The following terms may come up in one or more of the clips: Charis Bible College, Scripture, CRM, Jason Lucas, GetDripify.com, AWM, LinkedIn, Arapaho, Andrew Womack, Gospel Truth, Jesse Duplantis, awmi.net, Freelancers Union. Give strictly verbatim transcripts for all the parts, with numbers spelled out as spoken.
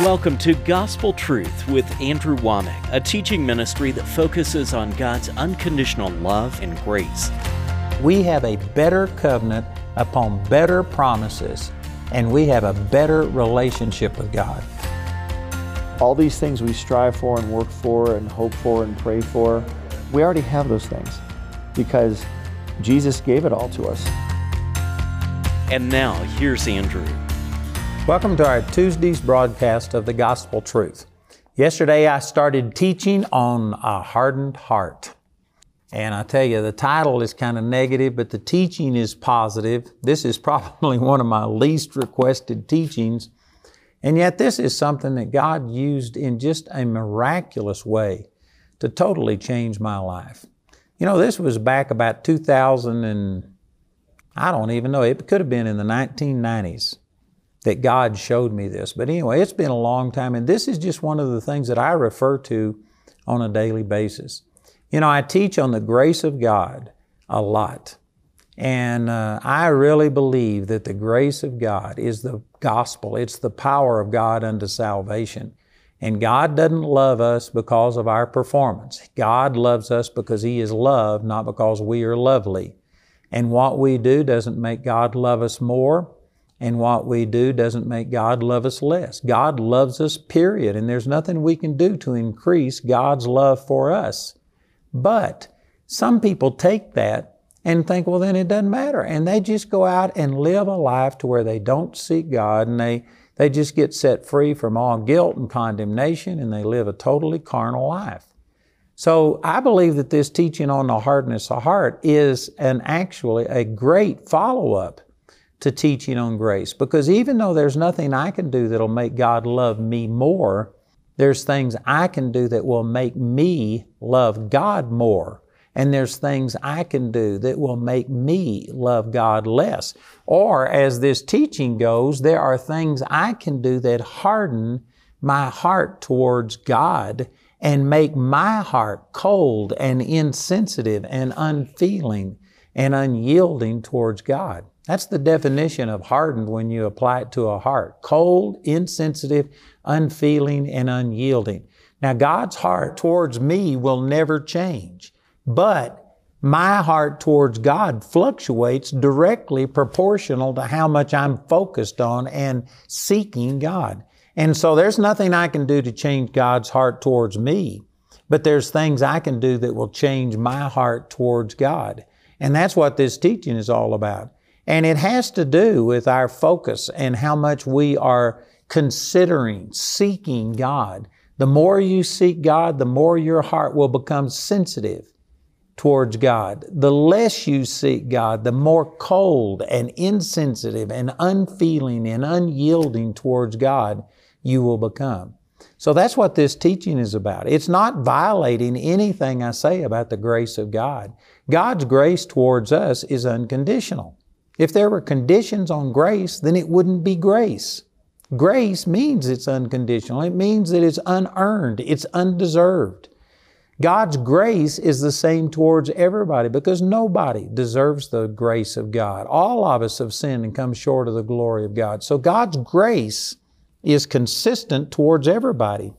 Welcome to Gospel Truth with Andrew Womack, a teaching ministry that focuses on God's unconditional love and grace. We have a better covenant upon better promises, and we have a better relationship with God. All these things we strive for and work for and hope for and pray for, we already have those things because Jesus gave it all to us. And now, here's Andrew. Welcome to our Tuesday's broadcast of the Gospel Truth. Yesterday I started teaching on a hardened heart. And I tell you, the title is kind of negative, but the teaching is positive. This is probably one of my least requested teachings. And yet this is something that God used in just a miraculous way to totally change my life. You know, this was back about two thousand and I don't even know, it could have been in the nineteen nineties. That God showed me this. But anyway, it's been a long time, and this is just one of the things that I refer to on a daily basis. You know, I teach on the grace of God a lot, and uh, I really believe that the grace of God is the gospel. It's the power of God unto salvation. And God doesn't love us because of our performance. God loves us because He is love, not because we are lovely. And what we do doesn't make God love us more, and what we do doesn't make God love us less. God loves us, period, and there's nothing we can do to increase God's love for us. But some people take that and think, well, then it doesn't matter. And they just go out and live a life to where they don't seek God, and they, they just get set free from all guilt and condemnation, and they live a totally carnal life. So I believe that this teaching on the hardness of heart is an actually a great follow-up to teaching on grace. Because even though there's nothing I can do that'll make God love me more, there's things I can do that will make me love God more. And there's things I can do that will make me love God less. Or as this teaching goes, there are things I can do that harden my heart towards God and make my heart cold and insensitive and unfeeling and unyielding towards God. That's the definition of hardened when you apply it to a heart. Cold, insensitive, unfeeling, and unyielding. Now, God's heart towards me will never change, but my heart towards God fluctuates directly proportional to how much I'm focused on and seeking God. And so there's nothing I can do to change God's heart towards me, but there's things I can do that will change my heart towards God. And that's what this teaching is all about. And it has to do with our focus and how much we are considering seeking God. The more you seek God, the more your heart will become sensitive towards God. The less you seek God, the more cold and insensitive and unfeeling and unyielding towards God you will become. So that's what this teaching is about. It's not violating anything I say about the grace of God. God's grace towards us is unconditional. If there were conditions on grace, then it wouldn't be grace. Grace means it's unconditional. It means that it's unearned. It's undeserved. God's grace is the same towards everybody because nobody deserves the grace of God. All of us have sinned and come short of the glory of God. So God's grace is consistent towards everybody.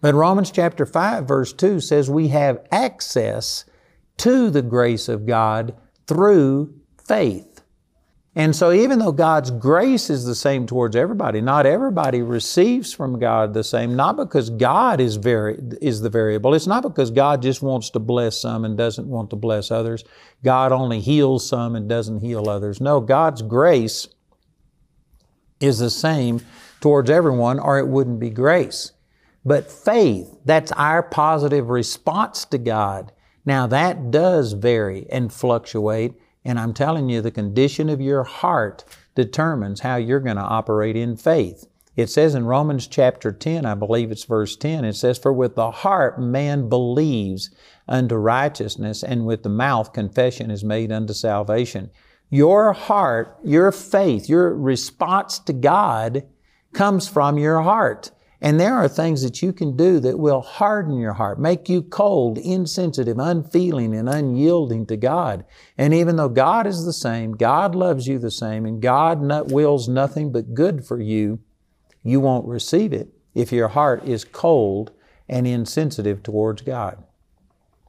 But Romans chapter five, verse two says we have access to the grace of God through faith. And so even though God's grace is the same towards everybody, not everybody receives from God the same, not because God is very is the variable. It's not because God just wants to bless some and doesn't want to bless others. God only heals some and doesn't heal others. No, God's grace is the same towards everyone, or it wouldn't be grace. But faith, that's our positive response to God. Now that does vary and fluctuate. And I'm telling you, the condition of your heart determines how you're going to operate in faith. It says in Romans chapter ten, I believe it's verse ten, it says, "For with the heart man believes unto righteousness, and with the mouth confession is made unto salvation." Your heart, your faith, your response to God comes from your heart. And there are things that you can do that will harden your heart, make you cold, insensitive, unfeeling, and unyielding to God. And even though God is the same, God loves you the same, and God wills nothing but good for you, you won't receive it if your heart is cold and insensitive towards God.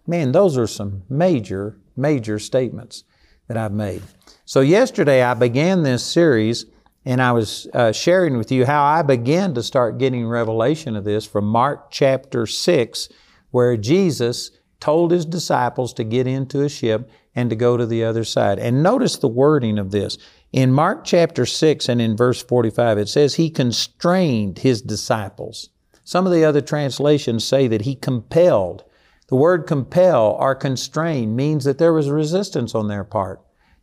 Man, those are some major, major statements that I've made. So yesterday I began this series and I was uh, sharing with you how I began to start getting revelation of this from Mark chapter six, where Jesus told His disciples to get into a ship and to go to the other side. And notice the wording of this. In Mark chapter six and in verse forty-five, it says, He constrained His disciples. Some of the other translations say that He compelled. The word compel or constrain means that there was resistance on their part.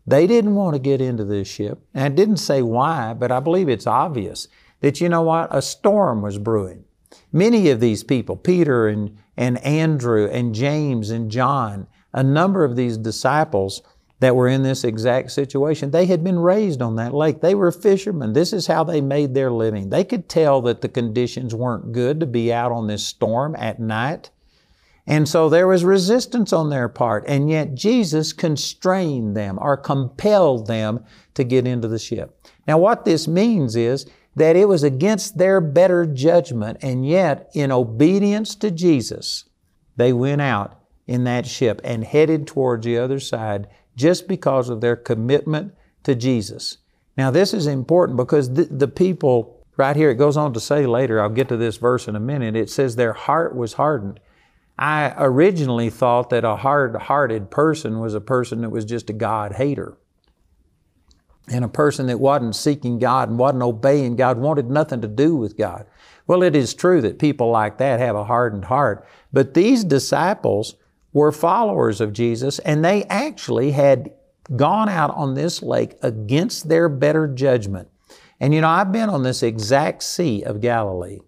They didn't want to get into this ship. And it didn't say why, but I believe it's obvious that, you know what, a storm was brewing. Many of these people, Peter and, and Andrew and James and John, a number of these disciples that were in this exact situation, they had been raised on that lake. They were fishermen. This is how they made their living. They could tell that the conditions weren't good to be out on this storm at night. And so there was resistance on their part, and yet Jesus constrained them or compelled them to get into the ship. Now what this means is that it was against their better judgment, and yet in obedience to Jesus, they went out in that ship and headed towards the other side just because of their commitment to Jesus. Now this is important because the, the people right here, it goes on to say later, I'll get to this verse in a minute, it says their heart was hardened. I originally thought that a hard-hearted person was a person that was just a God hater. And a person that wasn't seeking God and wasn't obeying God, wanted nothing to do with God. Well, it is true that people like that have a hardened heart. But these disciples were followers of Jesus, and they actually had gone out on this lake against their better judgment. And you know, I've been on this exact Sea of Galilee.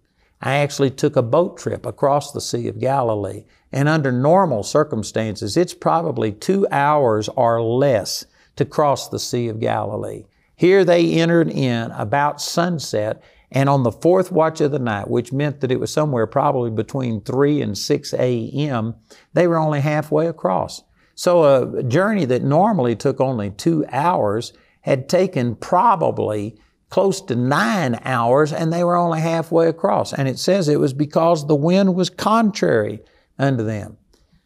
I actually took a boat trip across the Sea of Galilee, and under normal circumstances, it's probably two hours or less to cross the Sea of Galilee. Here they entered in about sunset, and on the fourth watch of the night, which meant that it was somewhere probably between three and six a.m., they were only halfway across. So a journey that normally took only two hours had taken probably close to nine hours, and they were only halfway across. And it says it was because the wind was contrary unto them.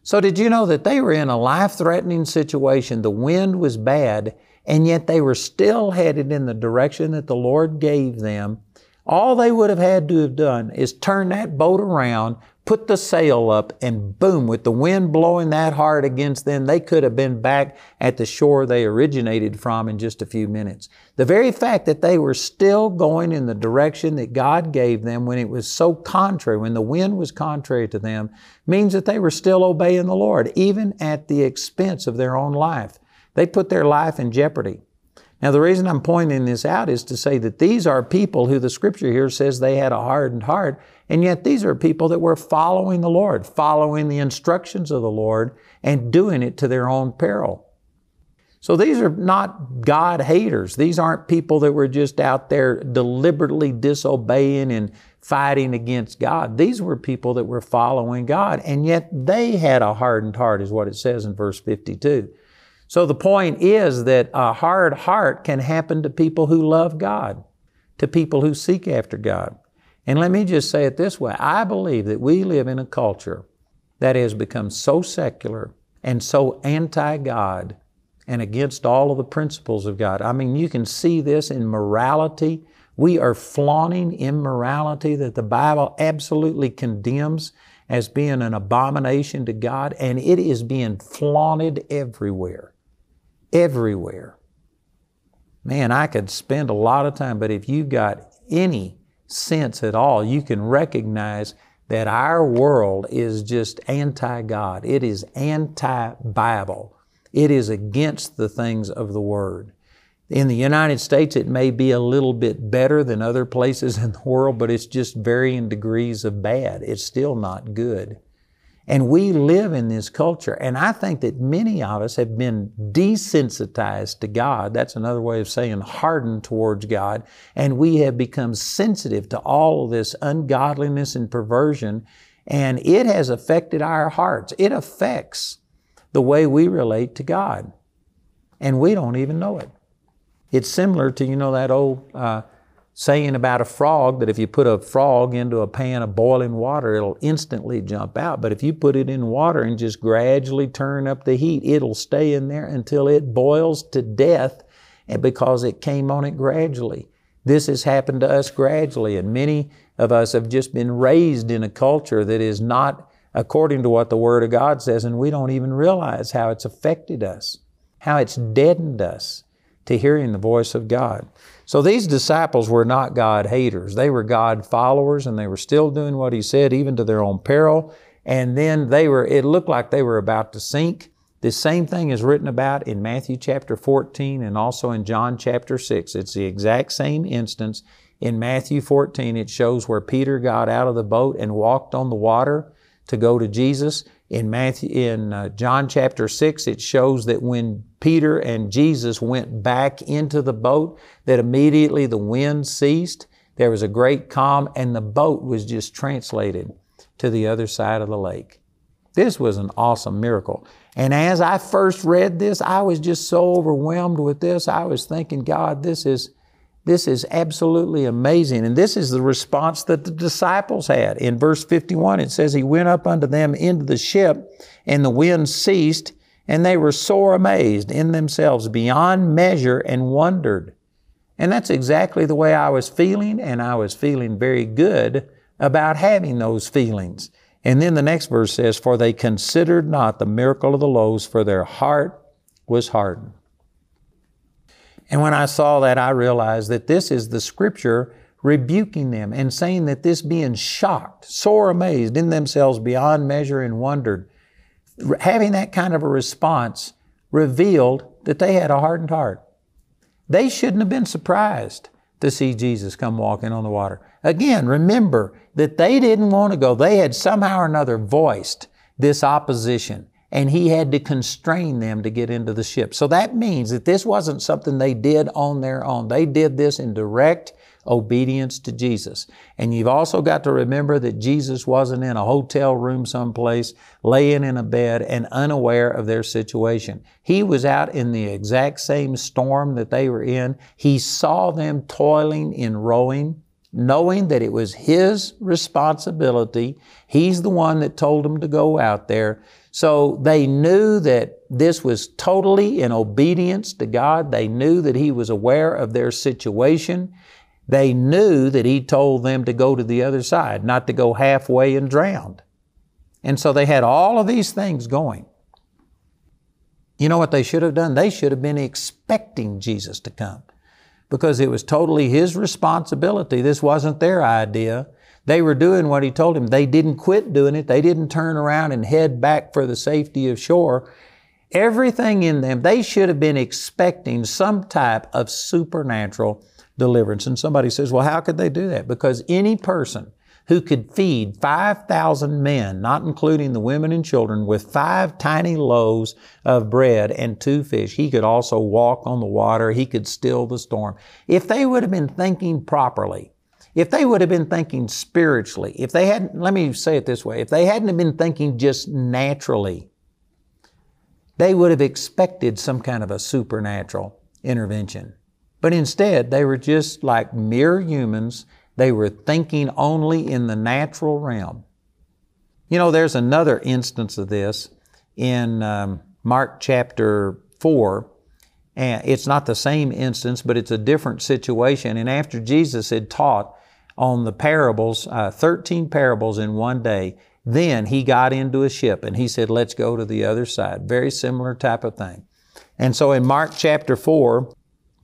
So did you know that they were in a life-threatening situation? The wind was bad, and yet they were still headed in the direction that the Lord gave them. All they would have had to have done is turn that boat around, put the sail up, and boom, with the wind blowing that hard against them, they could have been back at the shore they originated from in just a few minutes. The very fact that they were still going in the direction that God gave them when it was so contrary, when the wind was contrary to them, means that they were still obeying the Lord, even at the expense of their own life. They put their life in jeopardy. Now, the reason I'm pointing this out is to say that these are people who the Scripture here says they had a hardened heart, and yet these are people that were following the Lord, following the instructions of the Lord, and doing it to their own peril. So these are not God haters. These aren't people that were just out there deliberately disobeying and fighting against God. These were people that were following God, and yet they had a hardened heart, is what it says in verse fifty-two. So the point is that a hard heart can happen to people who love God, to people who seek after God. And let me just say it this way. I believe that we live in a culture that has become so secular and so anti-God and against all of the principles of God. I mean, you can see this in morality. We are flaunting immorality that the Bible absolutely condemns as being an abomination to God, and it is being flaunted everywhere. Everywhere. Man, I could spend a lot of time, but if you've got any sense at all, you can recognize that our world is just anti-God. It is anti-Bible. It is against the things of the Word. In the United States, it may be a little bit better than other places in the world, but it's just varying degrees of bad. It's still not good. And we live in this culture, and I think that many of us have been desensitized to God. That's another way of saying hardened towards God. And we have become sensitive to all of this ungodliness and perversion, and it has affected our hearts. It affects the way we relate to God, and we don't even know it. It's similar to, you know, that old uh, saying about a frog that if you put a frog into a pan of boiling water, it'll instantly jump out. But if you put it in water and just gradually turn up the heat, it'll stay in there until it boils to death, and because it came on it gradually. This has happened to us gradually, and many of us have just been raised in a culture that is not according to what the Word of God says, and we don't even realize how it's affected us, how it's deadened us to hearing the voice of God. So these disciples were not God haters. They were God followers, and they were still doing what He said, even to their own peril. And then they were, it looked like they were about to sink. This same thing is written about in Matthew chapter fourteen and also in John chapter six. It's the exact same instance. In Matthew fourteen, it shows where Peter got out of the boat and walked on the water to go to Jesus. In Matthew, in uh, John chapter six, it shows that when Peter and Jesus went back into the boat, that immediately the wind ceased, there was a great calm, and the boat was just translated to the other side of the lake. This was an awesome miracle. And as I first read this, I was just so overwhelmed with this. I was thinking, God, this is This is absolutely amazing. And this is the response that the disciples had. In verse fifty-one, it says, He went up unto them into the ship, and the wind ceased, and they were sore amazed in themselves beyond measure and wondered. And that's exactly the way I was feeling, and I was feeling very good about having those feelings. And then the next verse says, For they considered not the miracle of the loaves, for their heart was hardened. And when I saw that, I realized that this is the Scripture rebuking them and saying that this being shocked, sore amazed in themselves beyond measure and wondered, having that kind of a response revealed that they had a hardened heart. They shouldn't have been surprised to see Jesus come walking on the water. Again, remember that they didn't want to go. They had somehow or another voiced this opposition, and He had to constrain them to get into the ship. So that means that this wasn't something they did on their own. They did this in direct obedience to Jesus. And you've also got to remember that Jesus wasn't in a hotel room someplace, laying in a bed and unaware of their situation. He was out in the exact same storm that they were in. He saw them toiling in rowing, knowing that it was His responsibility. He's the one that told them to go out there. So they knew that this was totally in obedience to God. They knew that He was aware of their situation. They knew that He told them to go to the other side, not to go halfway and drowned. And so they had all of these things going. You know what they should have done? They should have been expecting Jesus to come, because it was totally His responsibility. This wasn't their idea. They were doing what He told them. They didn't quit doing it. They didn't turn around and head back for the safety of shore. Everything in them, they should have been expecting some type of supernatural deliverance. And somebody says, well, how could they do that? Because any person who could feed five thousand men, not including the women and children, with five tiny loaves of bread and two fish. He could also walk on the water. He could still the storm. If they would have been thinking properly, if they would have been thinking spiritually, if they hadn't, let me say it this way, if they hadn't been thinking just naturally, they would have expected some kind of a supernatural intervention. But instead, they were just like mere humans. They were thinking only in the natural realm. You know, there's another instance of this in um, Mark chapter four. And it's not the same instance, but it's a different situation. And after Jesus had taught on the parables, uh, thirteen parables in one day, then He got into a ship and He said, let's go to the other side. Very similar type of thing. And so in Mark chapter four,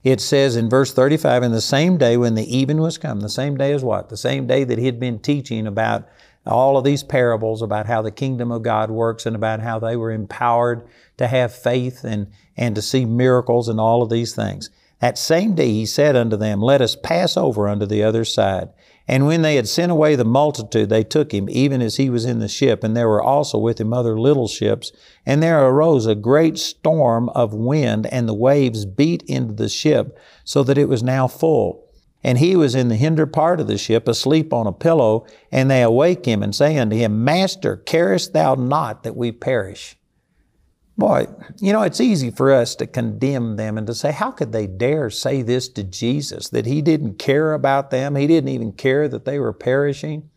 it says in verse thirty-five, in the same day when the even was come, the same day as what? The same day that He had been teaching about all of these parables, about how the kingdom of God works and about how they were empowered to have faith and, and to see miracles and all of these things. That same day He said unto them, let us pass over unto the other side. And when they had sent away the multitude, they took Him, even as He was in the ship. And there were also with Him other little ships. And there arose a great storm of wind, and the waves beat into the ship, so that it was now full. And He was in the hinder part of the ship, asleep on a pillow. And they awake Him, and say unto Him, Master, carest Thou not that we perish? Boy, you know, it's easy for us to condemn them and to say, how could they dare say this to Jesus, that He didn't care about them? He didn't even care that they were perishing.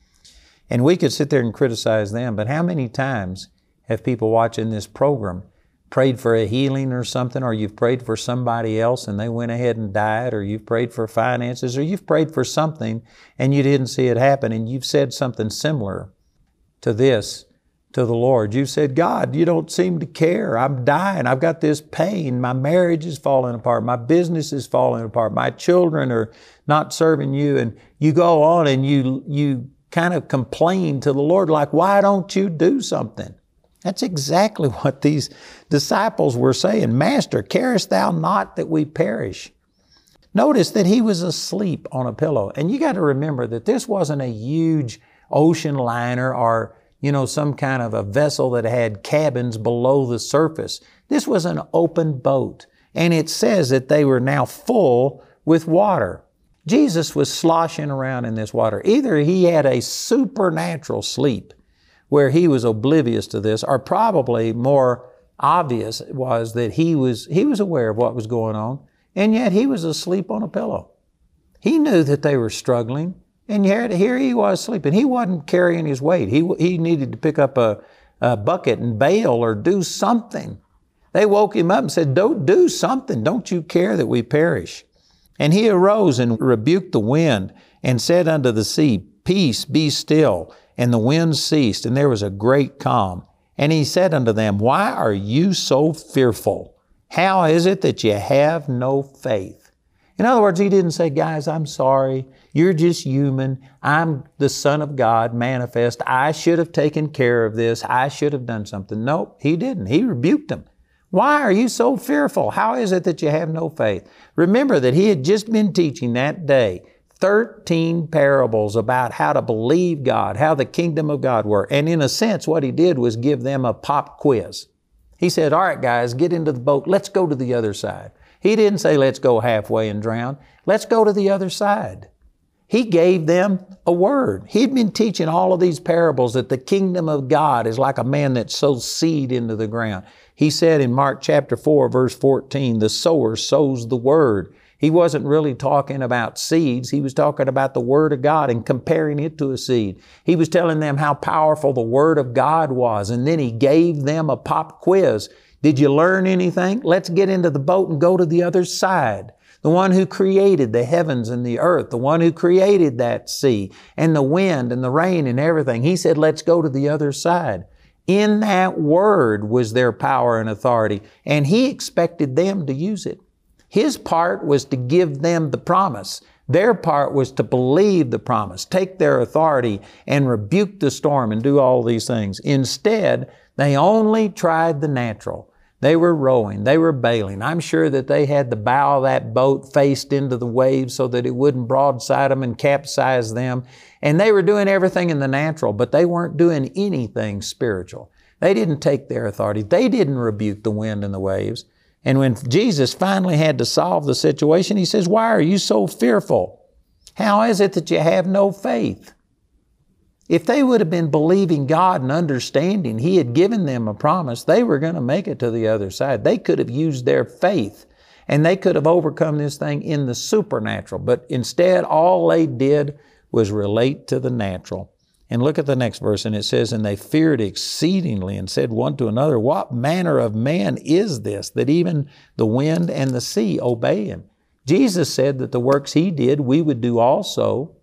And we could sit there and criticize them, but how many times have people watching this program prayed for a healing or something, or you've prayed for somebody else and they went ahead and died, or you've prayed for finances, or you've prayed for something and you didn't see it happen, and you've said something similar to this to the Lord. You've said, God, you don't seem to care. I'm dying. I've got this pain. My marriage is falling apart. My business is falling apart. My children are not serving you. And you go on and you, you kind of complain to the Lord, like, why don't you do something? That's exactly what these disciples were saying. Master, carest thou not that we perish? Notice that He was asleep on a pillow. And you got to remember that this wasn't a huge ocean liner or, you know, some kind of a vessel that had cabins below the surface. This was an open boat. And it says that they were now full with water. Jesus was sloshing around in this water. Either He had a supernatural sleep where He was oblivious to this, or probably more obvious was that He was, he was aware of what was going on, and yet He was asleep on a pillow. He knew that they were struggling, and here, here He was sleeping. He wasn't carrying His weight. He, he needed to pick up a, a bucket and bail or do something. They woke Him up and said, don't do something. Don't you care that we perish? And He arose and rebuked the wind and said unto the sea, Peace, be still. And the wind ceased, and there was a great calm. And He said unto them, Why are you so fearful? How is it that you have no faith? In other words, He didn't say, guys, I'm sorry. You're just human. I'm the Son of God manifest. I should have taken care of this. I should have done something. Nope, He didn't. He rebuked them. Why are you so fearful? How is it that you have no faith? Remember that He had just been teaching that day thirteen parables about how to believe God, how the kingdom of God worked. And in a sense, what He did was give them a pop quiz. He said, all right, guys, get into the boat. Let's go to the other side. He didn't say, let's go halfway and drown. Let's go to the other side. He gave them a word. He'd been teaching all of these parables that the kingdom of God is like a man that sows seed into the ground. He said in Mark chapter four, verse fourteen, the sower sows the word. He wasn't really talking about seeds. He was talking about the Word of God and comparing it to a seed. He was telling them how powerful the Word of God was. And then He gave them a pop quiz. Did you learn anything? Let's get into the boat and go to the other side. The one who created the heavens and the earth, the one who created that sea and the wind and the rain and everything. He said, let's go to the other side. In that Word was their power and authority, and He expected them to use it. His part was to give them the promise. Their part was to believe the promise, take their authority and rebuke the storm and do all these things. Instead, they only tried the natural. They were rowing. They were bailing. I'm sure that they had the bow of that boat faced into the waves so that it wouldn't broadside them and capsize them. And they were doing everything in the natural, but they weren't doing anything spiritual. They didn't take their authority. They didn't rebuke the wind and the waves. And when Jesus finally had to solve the situation, He says, why are you so fearful? How is it that you have no faith? If they would have been believing God and understanding He had given them a promise, they were going to make it to the other side. They could have used their faith and they could have overcome this thing in the supernatural. But instead, all they did was relate to the natural. And look at the next verse, and it says, And they feared exceedingly and said one to another, What manner of man is this, that even the wind and the sea obey Him? Jesus said that the works He did, we would do also.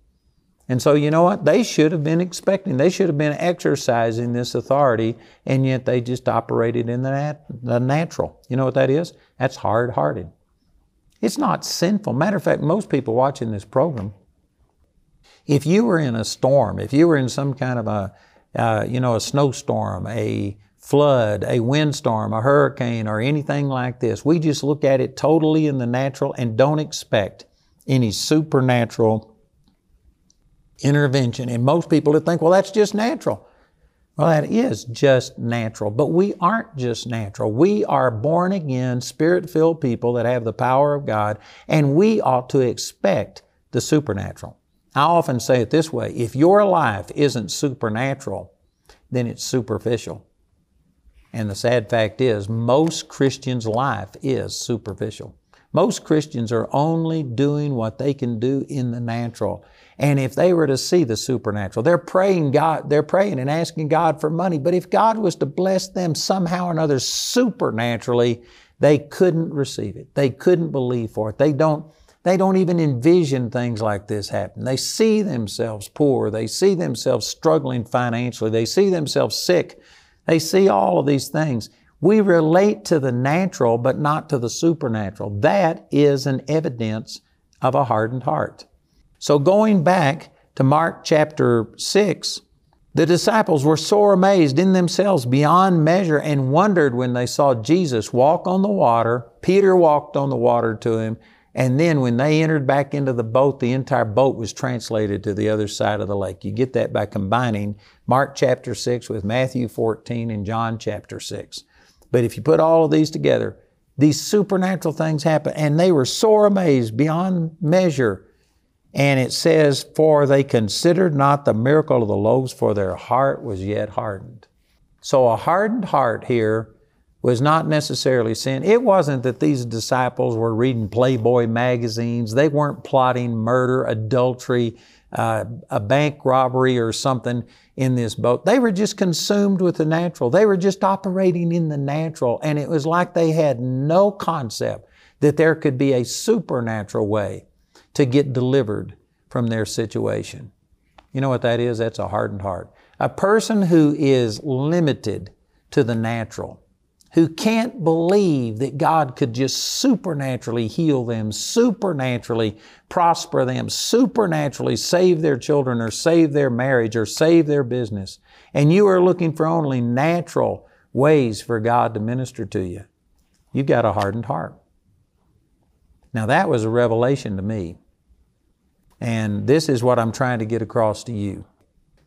And so, you know what? They should have been expecting. They should have been exercising this authority, and yet they just operated in the, nat- the natural. You know what that is? That's hard-hearted. It's not sinful. Matter of fact, most people watching this program, if you were in a storm, if you were in some kind of a, uh, you know, a snowstorm, a flood, a windstorm, a hurricane, or anything like this, we just look at it totally in the natural and don't expect any supernatural intervention. And most people would think, well, that's just natural. Well, that is just natural, but we aren't just natural. We are born again, Spirit-filled people that have the power of God, and we ought to expect the supernatural. I often say it this way, if your life isn't supernatural, then it's superficial. And the sad fact is, most Christians' life is superficial. Most Christians are only doing what they can do in the natural. And if they were to see the supernatural, they're praying God, they're praying and asking God for money. But if God was to bless them somehow or another supernaturally, they couldn't receive it. They couldn't believe for it. They don't, they don't even envision things like this happen. They see themselves poor. They see themselves struggling financially. They see themselves sick. They see all of these things. We relate to the natural, but not to the supernatural. That is an evidence of a hardened heart. So going back to Mark chapter six, the disciples were sore amazed in themselves beyond measure and wondered when they saw Jesus walk on the water. Peter walked on the water to him. And then when they entered back into the boat, the entire boat was translated to the other side of the lake. You get that by combining Mark chapter six with Matthew fourteen and John chapter six. But if you put all of these together, these supernatural things happen. And they were sore amazed beyond measure. And it says, for they considered not the miracle of the loaves, for their heart was yet hardened. So a hardened heart here was not necessarily sin. It wasn't that these disciples were reading Playboy magazines. They weren't plotting murder, adultery, uh, a bank robbery or something in this boat. They were just consumed with the natural. They were just operating in the natural. And it was like they had no concept that there could be a supernatural way to get delivered from their situation. You know what that is? That's a hardened heart. A person who is limited to the natural, who can't believe that God could just supernaturally heal them, supernaturally prosper them, supernaturally save their children or save their marriage or save their business. And you are looking for only natural ways for God to minister to you. You've got a hardened heart. Now that was a revelation to me. And this is what I'm trying to get across to you.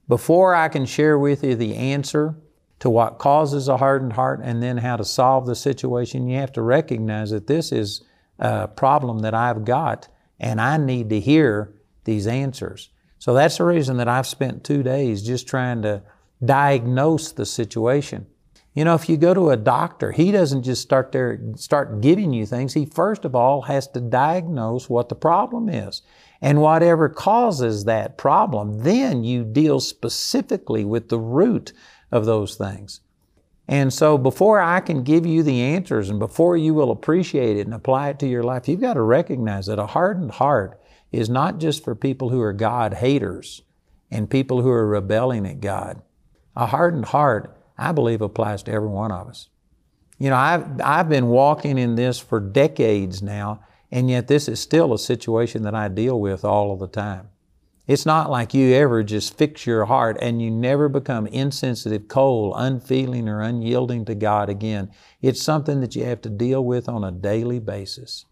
Before I can share with you the answer to what causes a hardened heart and then how to solve the situation, you have to recognize that this is a problem that I've got and I need to hear these answers. So that's the reason that I've spent two days just trying to diagnose the situation. You know, if you go to a doctor, he doesn't just start there, start giving you things. He first of all has to diagnose what the problem is. And whatever causes that problem, then you deal specifically with the root of those things. And so before I can give you the answers and before you will appreciate it and apply it to your life, you've got to recognize that a hardened heart is not just for people who are God haters and people who are rebelling at God. A hardened heart, I believe, applies to every one of us. You know, I've, I've been walking in this for decades now, and yet this is still a situation that I deal with all of the time. It's not like you ever just fix your heart and you never become insensitive, cold, unfeeling, or unyielding to God again. It's something that you have to deal with on a daily basis.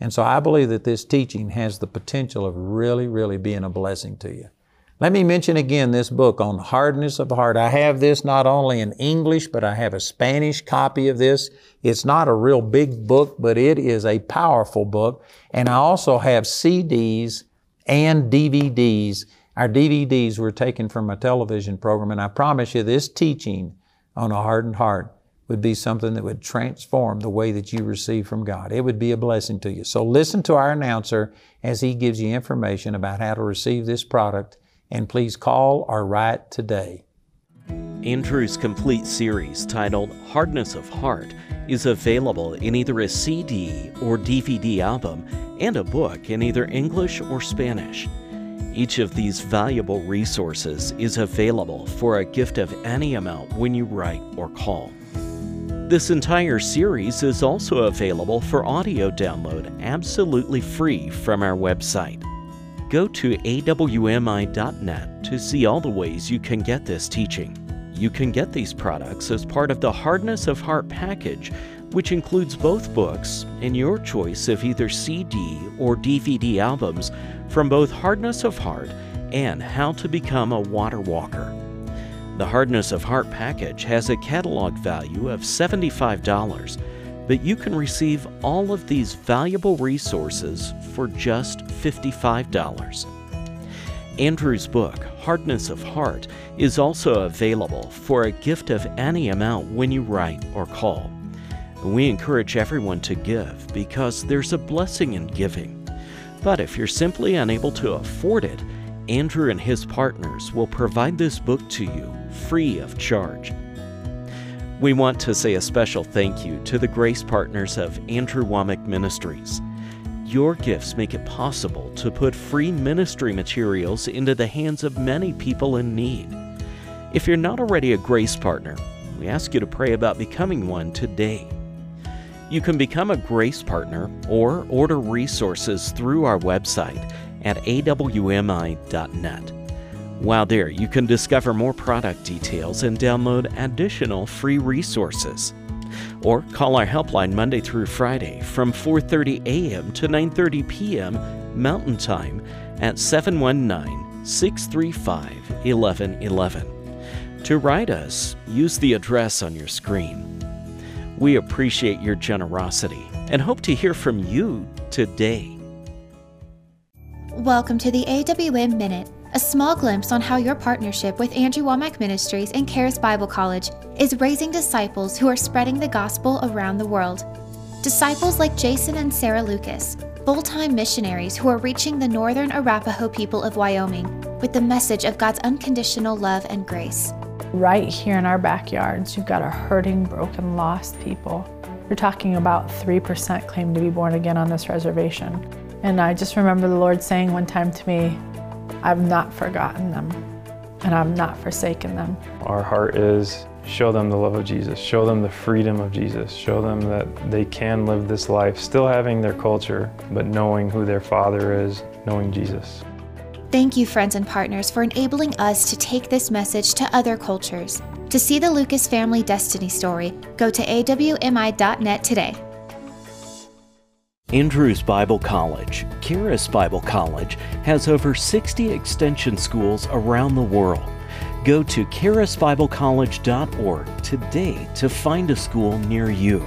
And so I believe that this teaching has the potential of really, really being a blessing to you. Let me mention again this book on hardness of heart. I have this not only in English, but I have a Spanish copy of this. It's not a real big book, but it is a powerful book. And I also have C Ds and D V Ds. Our D V Ds were taken from a television program, and I promise you this teaching on a hardened heart would be something that would transform the way that you receive from God. It would be a blessing to you. So listen to our announcer as he gives you information about how to receive this product. And please call or write today. Andrew's complete series titled Hardness of Heart is available in either a C D or D V D album and a book in either English or Spanish. Each of these valuable resources is available for a gift of any amount when you write or call. This entire series is also available for audio download absolutely free from our website. Go to A W M I dot net to see all the ways you can get this teaching. You can get these products as part of the Hardness of Heart package, which includes both books and your choice of either C D or D V D albums from both Hardness of Heart and How to Become a Water Walker. The Hardness of Heart package has a catalog value of seventy-five dollars, but you can receive all of these valuable resources for just fifty-five dollars. Andrew's book, Hardness of Heart, is also available for a gift of any amount when you write or call. We encourage everyone to give because there's a blessing in giving. But if you're simply unable to afford it, Andrew and his partners will provide this book to you free of charge. We want to say a special thank you to the grace partners of Andrew Womack Ministries. Your gifts make it possible to put free ministry materials into the hands of many people in need. If you're not already a grace partner, we ask you to pray about becoming one today. You can become a grace partner or order resources through our website at A W M I dot net. While there, you can discover more product details and download additional free resources. Or call our helpline Monday through Friday from four thirty a m to nine thirty p m Mountain Time at seven one nine, six three five, one one one one. To write us, use the address on your screen. We appreciate your generosity and hope to hear from you today. Welcome to the A W M Minute, a small glimpse on how your partnership with Andrew Womack Ministries and Charis Bible College is raising disciples who are spreading the gospel around the world. Disciples like Jason and Sarah Lucas, full-time missionaries who are reaching the northern Arapaho people of Wyoming with the message of God's unconditional love and grace. Right here in our backyards, you've got a hurting, broken, lost people. You're talking about three percent claim to be born again on this reservation. And I just remember the Lord saying one time to me, I've not forgotten them, and I've not forsaken them. Our heart is, show them the love of Jesus, show them the freedom of Jesus, show them that they can live this life, still having their culture, but knowing who their Father is, knowing Jesus. Thank you, friends and partners, for enabling us to take this message to other cultures. To see the Lucas family destiny story, go to A W M I dot net today. Andrew's Bible College, Charis Bible College, has over sixty extension schools around the world. Go to charis bible college dot org today to find a school near you.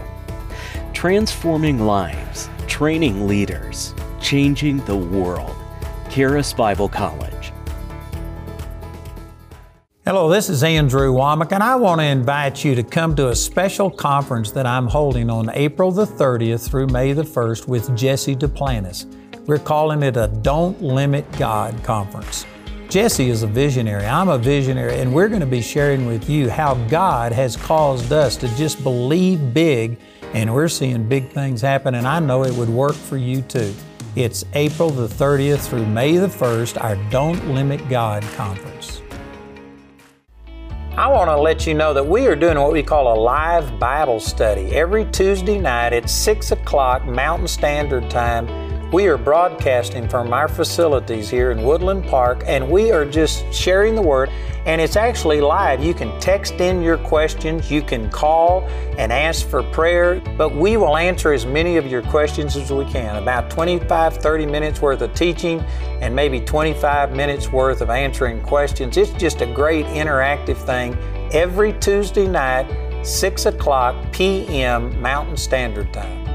Transforming lives, training leaders, changing the world. Charis Bible College. Hello, this is Andrew Womack, and I want to invite you to come to a special conference that I'm holding on April the thirtieth through May the first with Jesse Duplantis. We're calling it a Don't Limit God Conference. Jesse is a visionary, I'm a visionary, and we're going to be sharing with you how God has caused us to just believe big, and we're seeing big things happen, and I know it would work for you too. It's April the thirtieth through May the first, our Don't Limit God Conference. I want to let you know that we are doing what we call a live Bible study. Every Tuesday night at six o'clock Mountain Standard Time, we are broadcasting from our facilities here in Woodland Park, and we are just sharing the Word, and it's actually live. You can text in your questions, you can call and ask for prayer, but we will answer as many of your questions as we can, about twenty-five, thirty minutes worth of teaching and maybe twenty-five minutes worth of answering questions. It's just a great interactive thing every Tuesday night, six o'clock p m Mountain Standard Time.